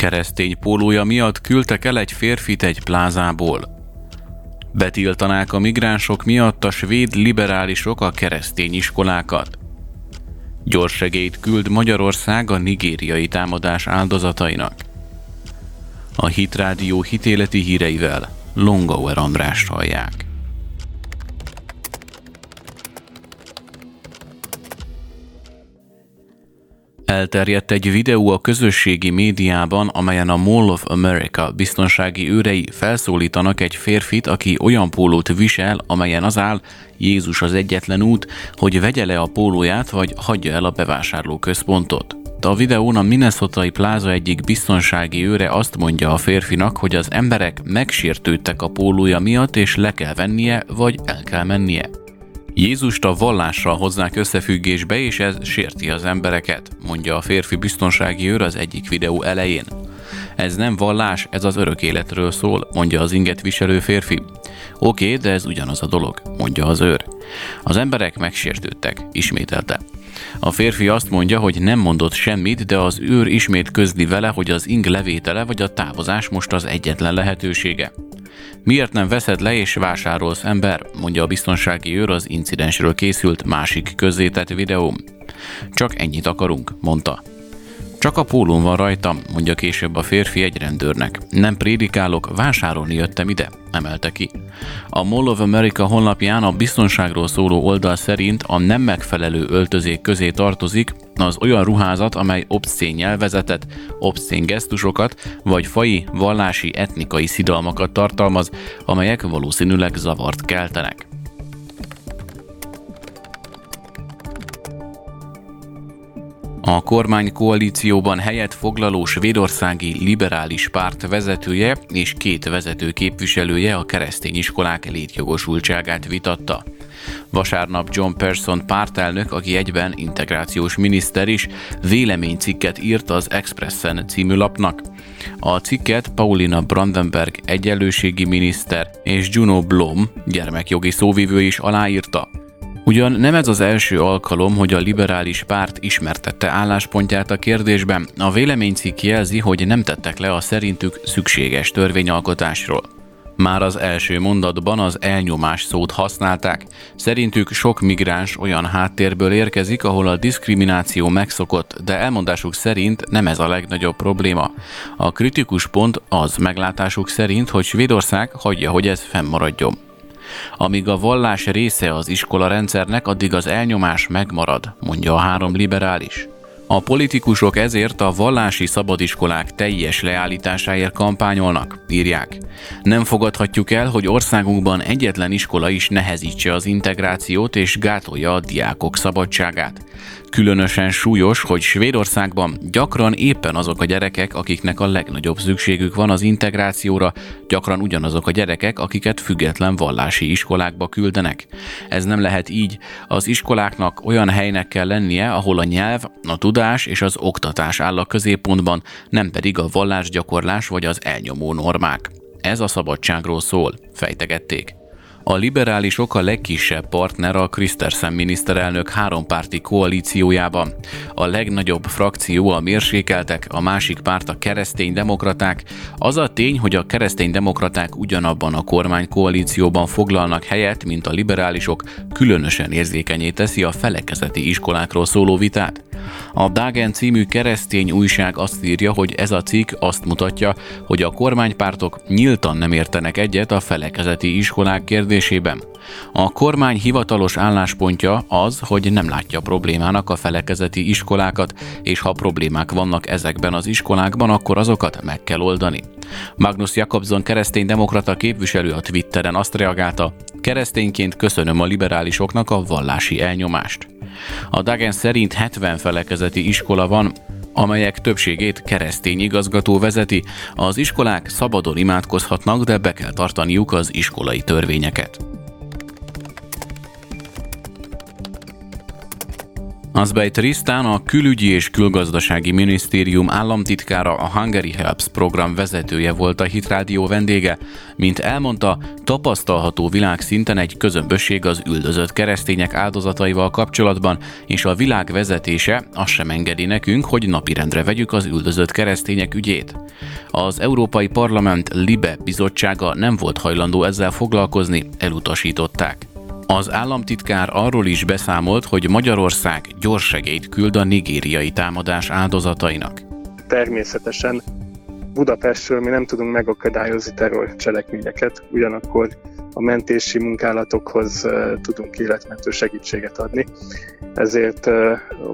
Keresztény pólója miatt küldtek el egy férfit egy plázából. Betiltanák a migránsok miatt a svéd liberálisok a keresztény iskolákat. Gyors segélyt küld Magyarország a nigériai támadás áldozatainak. A Hit Rádió hitéleti híreivel Longauer Andrást hallják. Elterjedt egy videó a közösségi médiában, amelyen a Mall of America biztonsági őrei felszólítanak egy férfit, aki olyan pólót visel, amelyen az áll, Jézus az egyetlen út, hogy vegye le a pólóját, vagy hagyja el a bevásárlóközpontot. A videón a Minnesota Plaza egyik biztonsági őre azt mondja a férfinak, hogy az emberek megsértődtek a pólója miatt, és le kell vennie, vagy el kell mennie. Jézust a vallással hozzák összefüggésbe, és ez sérti az embereket, mondja a férfi biztonsági őr az egyik videó elején. Ez nem vallás, ez az örök életről szól, mondja az inget viselő férfi. Oké, de ez ugyanaz a dolog, mondja az őr. Az emberek megsértődtek, ismételte. A férfi azt mondja, hogy nem mondott semmit, de az őr ismét közli vele, hogy az ing levétele vagy a távozás most az egyetlen lehetősége. Miért nem veszed le és vásárolsz, ember? Mondja a biztonsági őr az incidensről készült másik közzétett videóm. Csak ennyit akarunk, mondta. Csak a pólón van rajtam, mondja később a férfi egy rendőrnek. Nem prédikálok, vásárolni jöttem ide, emelte ki. A Mall of America honlapján a biztonságról szóló oldal szerint a nem megfelelő öltözék közé tartozik az olyan ruházat, amely obszcén nyelvezetet, obszcén gesztusokat vagy faji, vallási, etnikai szidalmakat tartalmaz, amelyek valószínűleg zavart keltenek. A kormánykoalícióban helyet foglaló svédországi liberális párt vezetője és két vezető képviselője a keresztény iskolák létjogosultságát vitatta. Vasárnap John Persson pártelnök, aki egyben integrációs miniszter is, véleménycikket írt az Expressen című lapnak. A cikket Paulina Brandenberg egyenlőségi miniszter és Juno Blom gyermekjogi szóvivő is aláírta. Ugyan nem ez az első alkalom, hogy a liberális párt ismertette álláspontját a kérdésben, a véleménycikk jelzi, hogy nem tettek le a szerintük szükséges törvényalkotásról. Már az első mondatban az elnyomás szót használták. Szerintük sok migráns olyan háttérből érkezik, ahol a diszkrimináció megszokott, de elmondásuk szerint nem ez a legnagyobb probléma. A kritikus pont az meglátásuk szerint, hogy Svédország hagyja, hogy ez fennmaradjon. Amíg a vallás része az iskola rendszernek, addig az elnyomás megmarad, mondja a három liberális. A politikusok ezért a vallási szabadiskolák teljes leállításáért kampányolnak, írják. Nem fogadhatjuk el, hogy országunkban egyetlen iskola is nehezítse az integrációt és gátolja a diákok szabadságát. Különösen súlyos, hogy Svédországban gyakran éppen azok a gyerekek, akiknek a legnagyobb szükségük van az integrációra, gyakran ugyanazok a gyerekek, akiket független vallási iskolákba küldenek. Ez nem lehet így. Az iskoláknak olyan helynek kell lennie, ahol a nyelv, a tudás és az oktatás áll a középpontban, nem pedig a vallásgyakorlás vagy az elnyomó normák. Ez a szabadságról szól, fejtegették. A liberálisok a legkisebb partner a Kristersson miniszterelnök hárompárti koalíciójában. A legnagyobb frakció a mérsékeltek, a másik párt a kereszténydemokraták. Az a tény, hogy a kereszténydemokraták ugyanabban a kormánykoalícióban foglalnak helyet, mint a liberálisok, különösen érzékenyé teszi a felekezeti iskolákról szóló vitát. A Dagen című keresztény újság azt írja, hogy ez a cikk azt mutatja, hogy a kormánypártok nyíltan nem értenek egyet a felekezeti iskolák kérdésében. A kormány hivatalos álláspontja az, hogy nem látja problémának a felekezeti iskolákat, és ha problémák vannak ezekben az iskolákban, akkor azokat meg kell oldani. Magnus Jakobson kereszténydemokrata képviselő a Twitteren azt reagálta: keresztényként köszönöm a liberálisoknak a vallási elnyomást. A Dagen szerint 70 felekezeti iskola van, amelyek többségét keresztény igazgató vezeti. Az iskolák szabadon imádkozhatnak, de be kell tartaniuk az iskolai törvényeket. Azbej Trisztán, a Külügyi és Külgazdasági Minisztérium államtitkára, a Hungary Helps program vezetője volt a Hit Rádió vendége. Mint elmondta, tapasztalható világszinten egy közömbösség az üldözött keresztények áldozataival kapcsolatban, és a világ vezetése azt sem engedi nekünk, hogy napirendre vegyük az üldözött keresztények ügyét. Az Európai Parlament LIBE bizottsága nem volt hajlandó ezzel foglalkozni, elutasították. Az államtitkár arról is beszámolt, hogy Magyarország gyors segélyt küld a nigériai támadás áldozatainak. Természetesen Budapestről mi nem tudunk megakadályozni terrorcselekményeket, ugyanakkor a mentési munkálatokhoz tudunk életmentő segítséget adni. Ezért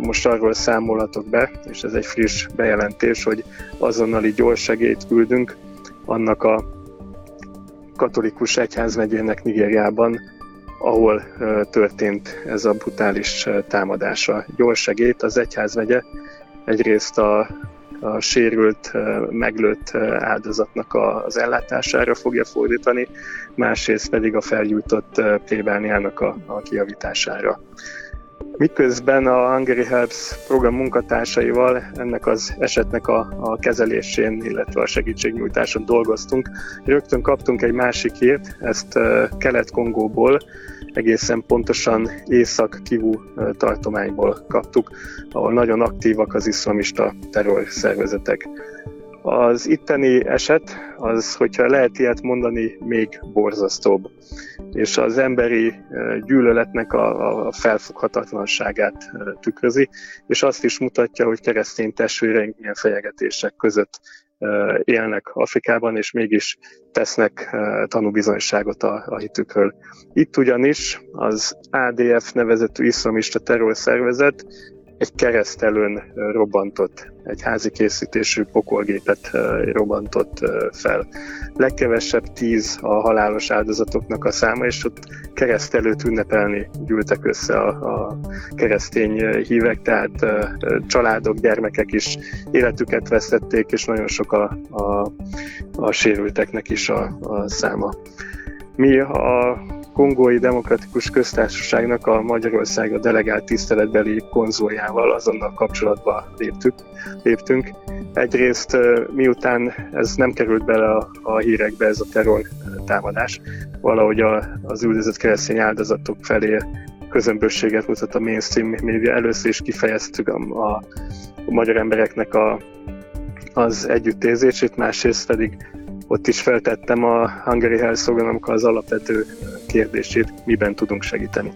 most arról számolhatok be, és ez egy friss bejelentés, hogy azonnali gyors segélyt küldünk annak a katolikus egyházmegyének Nigériában, ahol történt ez a brutális támadása. Gyors segélyt az egyházmegye egyrészt a sérült, meglőtt áldozatnak az ellátására fogja fordítani, másrészt pedig a felgyújtott plébániának a kijavítására. Miközben a Hungary Helps program munkatársaival ennek az esetnek a kezelésén, illetve a segítségnyújtáson dolgoztunk, rögtön kaptunk egy másik hírt, ezt Kelet-Kongóból, egészen pontosan Észak-Kivu tartományból kaptuk, ahol nagyon aktívak az iszlamista terrorszervezetek. Az itteni eset, az, hogyha lehet ilyet mondani, még borzasztóbb. És az emberi gyűlöletnek a felfoghatatlanságát tükrözi, és azt is mutatja, hogy keresztény testvéreink milyen fenyegetések között élnek Afrikában, és mégis tesznek tanúbizonyságot a hitükről. Itt ugyanis az ADF nevezetű iszlamista terrorszervezet egy keresztelőn robbantott, egy házi készítésű pokolgépet robbantott fel. Legkevesebb 10 a halálos áldozatoknak a száma, és ott keresztelőt ünnepelni gyűltek össze a keresztény hívek, tehát családok, gyermekek is életüket vesztették, és nagyon sok a sérülteknek is a száma. Mi a Kongói Demokratikus Köztársaságnak a Magyarországra delegált tiszteletbeli konzuljával azonnal kapcsolatba léptünk. Egyrészt miután ez nem került bele a hírekbe, ez a terror támadás, valahogy az üldözött keresztény áldozatok felé közömbösséget mutat a mainstream média. Először is kifejeztük a magyar embereknek az együttérzését, másrészt pedig ott is feltettem a Hungary Helps programnak az alapvető kérdését, miben tudunk segíteni.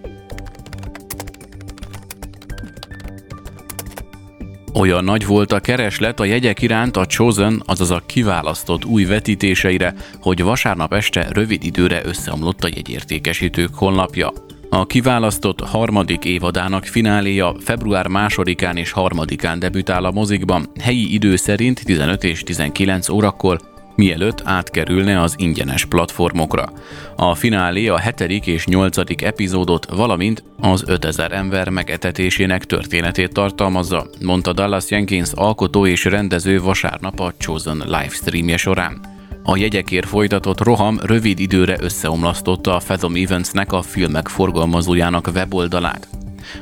Olyan nagy volt a kereslet a jegyek iránt a Chosen, azaz a kiválasztott új vetítéseire, hogy vasárnap este rövid időre összeomlott a jegyértékesítők honlapja. A kiválasztott harmadik évadának fináléja február 2-án és 3-án debütál a mozikban, helyi idő szerint 15 és 19 órakor, mielőtt átkerülne az ingyenes platformokra. A finálé a 7. és 8. epizódot, valamint az 5000 ember megetetésének történetét tartalmazza, mondta Dallas Jenkins alkotó és rendező vasárnap a Chosen livestreamje során. A jegyekért folytatott roham rövid időre összeomlasztotta a Fathom Eventsnek, a filmek forgalmazójának weboldalát.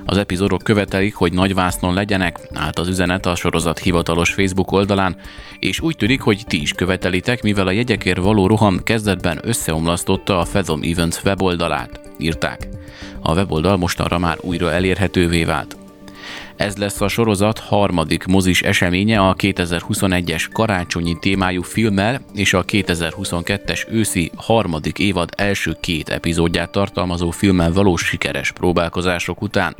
Az epizódok követelik, hogy nagyvásznon legyenek, állt az üzenet a sorozat hivatalos Facebook oldalán, és úgy tűnik, hogy ti is követelitek, mivel a jegyekért való roham kezdetben összeomlasztotta a Fathom Events weboldalát, írták. A weboldal mostanra már újra elérhetővé vált. Ez lesz a sorozat 3. mozis eseménye a 2021-es karácsonyi témájú filmmel és a 2022-es őszi 3. évad első 2 epizódját tartalmazó filmmel való sikeres próbálkozások után.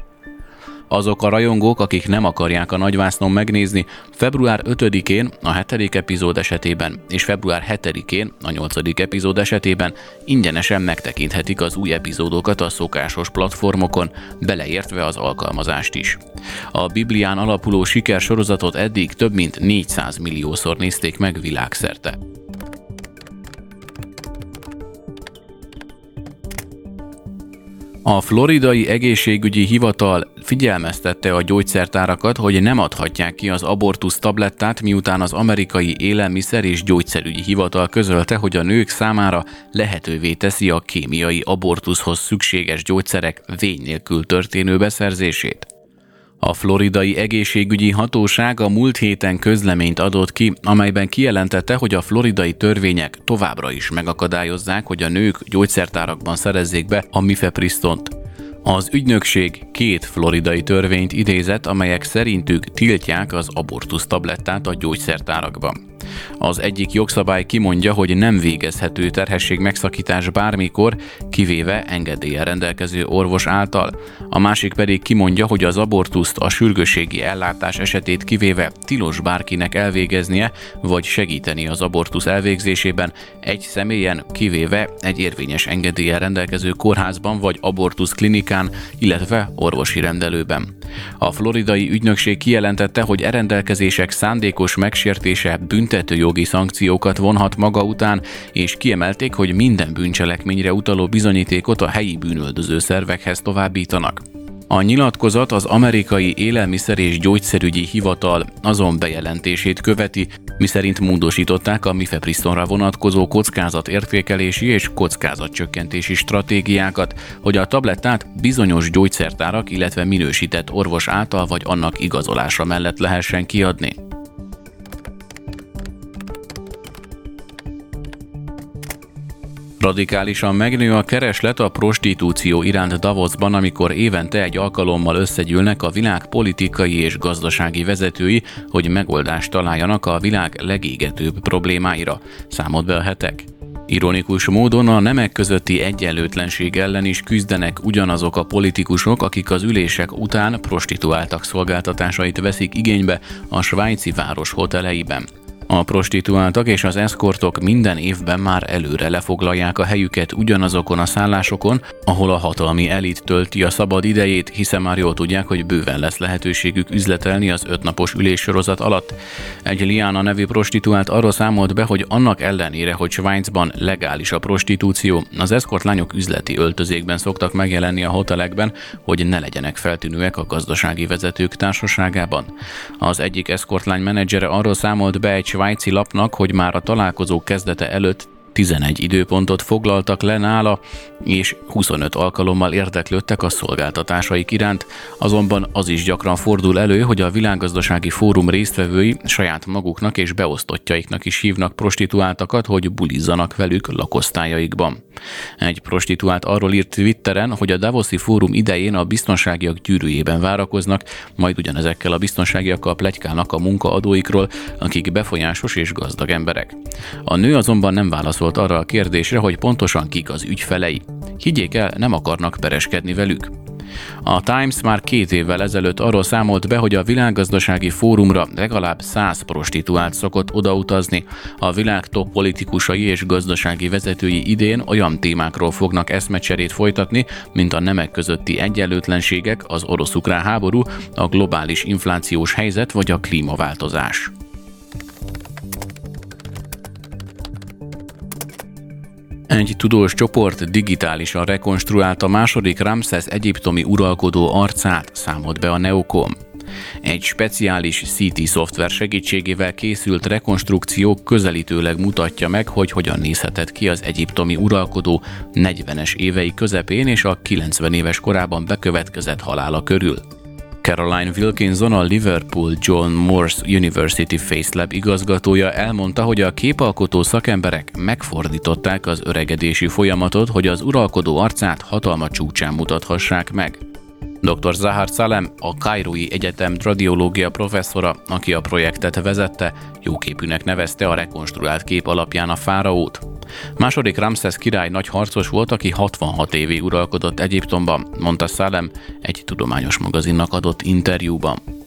Azok a rajongók, akik nem akarják a nagyvásznon megnézni, február 5-én a 7. epizód esetében és február 7-én a 8. epizód esetében ingyenesen megtekinthetik az új epizódokat a szokásos platformokon, beleértve az alkalmazást is. A Biblián alapuló sikersorozatot eddig több mint 400 milliószor nézték meg világszerte. A floridai egészségügyi hivatal figyelmeztette a gyógyszertárakat, hogy nem adhatják ki az abortusz tablettát, miután az amerikai élelmiszer és gyógyszerügyi hivatal közölte, hogy a nők számára lehetővé teszi a kémiai abortuszhoz szükséges gyógyszerek vény nélkül történő beszerzését. A floridai egészségügyi hatóság a múlt héten közleményt adott ki, amelyben kijelentette, hogy a floridai törvények továbbra is megakadályozzák, hogy a nők gyógyszertárakban szerezzék be a mifeprisztont. Az ügynökség két floridai törvényt idézett, amelyek szerintük tiltják az abortusz tablettát a gyógyszertárakban. Az egyik jogszabály kimondja, hogy nem végezhető terhesség megszakítás bármikor, kivéve engedéllyel rendelkező orvos által. A másik pedig kimondja, hogy az abortuszt a sürgősségi ellátás esetét kivéve tilos bárkinek elvégeznie, vagy segíteni az abortusz elvégzésében egy személyen, kivéve egy érvényes engedéllyel rendelkező kórházban vagy abortusz klinikán, illetve orvosi rendelőben. A floridai ügynökség kijelentette, hogy e rendelkezések szándékos megsértése büntetőjogi szankciókat vonhat maga után, és kiemelték, hogy minden bűncselekményre utaló bizonyítékot a helyi bűnöldöző szervekhez továbbítanak. A nyilatkozat az Amerikai Élelmiszer és Gyógyszerügyi Hivatal azon bejelentését követi, miszerint módosították a mifeprisztonra vonatkozó kockázatértékelési és kockázatcsökkentési stratégiákat, hogy a tablettát bizonyos gyógyszertárak, illetve minősített orvos által vagy annak igazolása mellett lehessen kiadni. Radikálisan megnő a kereslet a prostitúció iránt Davosban, amikor évente egy alkalommal összegyűlnek a világ politikai és gazdasági vezetői, hogy megoldást találjanak a világ legégetőbb problémáira. Számolt be a Hetek. Ironikus módon a nemek közötti egyenlőtlenség ellen is küzdenek ugyanazok a politikusok, akik az ülések után prostituáltak szolgáltatásait veszik igénybe a svájci város hoteleiben. A prostituáltak és az eszkortok minden évben már előre lefoglalják a helyüket ugyanazokon a szállásokon, ahol a hatalmi elit tölti a szabad idejét, hiszen már jól tudják, hogy bőven lesz lehetőségük üzletelni az 5 napos üléssorozat alatt. Egy Liana nevű prostituált arról számolt be, hogy annak ellenére, hogy Svájcban legális a prostitúció, az eszkortlányok üzleti öltözékben szoktak megjelenni a hotelekben, hogy ne legyenek feltűnőek a gazdasági vezetők társaságában. Az egyik eszkortlány menedzsere arról számolt be egy svájci lapnak, hogy már a találkozó kezdete előtt 11 időpontot foglaltak le nála, és 25 alkalommal érdeklődtek a szolgáltatásaik iránt, azonban az is gyakran fordul elő, hogy a Világgazdasági Fórum résztvevői saját maguknak és beosztottjaiknak is hívnak prostituáltakat, hogy bulizzanak velük lakosztályaikban. Egy prostituált arról írt Twitteren, hogy a Davoszi Fórum idején a biztonságiak gyűrűjében várakoznak, majd ugyanezekkel a biztonságiakkal pletykálnak a munkaadóikról, akik befolyásos és gazdag emberek. A nő azonban nem válaszolt arra a kérdésre, hogy pontosan kik az ügyfelei. Higgyék el, nem akarnak pereskedni velük. A Times már 2 évvel ezelőtt arról számolt be, hogy a Világgazdasági Fórumra legalább 100 prostituált szokott odautazni. A világ top politikusai és gazdasági vezetői idén olyan témákról fognak eszmecserét folytatni, mint a nemek közötti egyenlőtlenségek, az orosz-ukrán háború, a globális inflációs helyzet vagy a klímaváltozás. Egy tudós csoport digitálisan rekonstruálta a második Ramszesz egyiptomi uralkodó arcát, számolt be a Neokom. Egy speciális CT szoftver segítségével készült rekonstrukció közelítőleg mutatja meg, hogy hogyan nézhetett ki az egyiptomi uralkodó 40-es évei közepén és a 90 éves korában bekövetkezett halála körül. Caroline Wilkinson, a Liverpool John Moores University Face Lab igazgatója elmondta, hogy a képalkotó szakemberek megfordították az öregedési folyamatot, hogy az uralkodó arcát hatalma csúcsán mutathassák meg. Dr. Zahár Szálem, a Kairói Egyetem radiológia professzora, aki a projektet vezette, jóképűnek nevezte a rekonstruált kép alapján a fáraót. Második Ramszesz király nagy harcos volt, aki 66 évig uralkodott Egyiptomban, mondta Szálem egy tudományos magazinnak adott interjúban.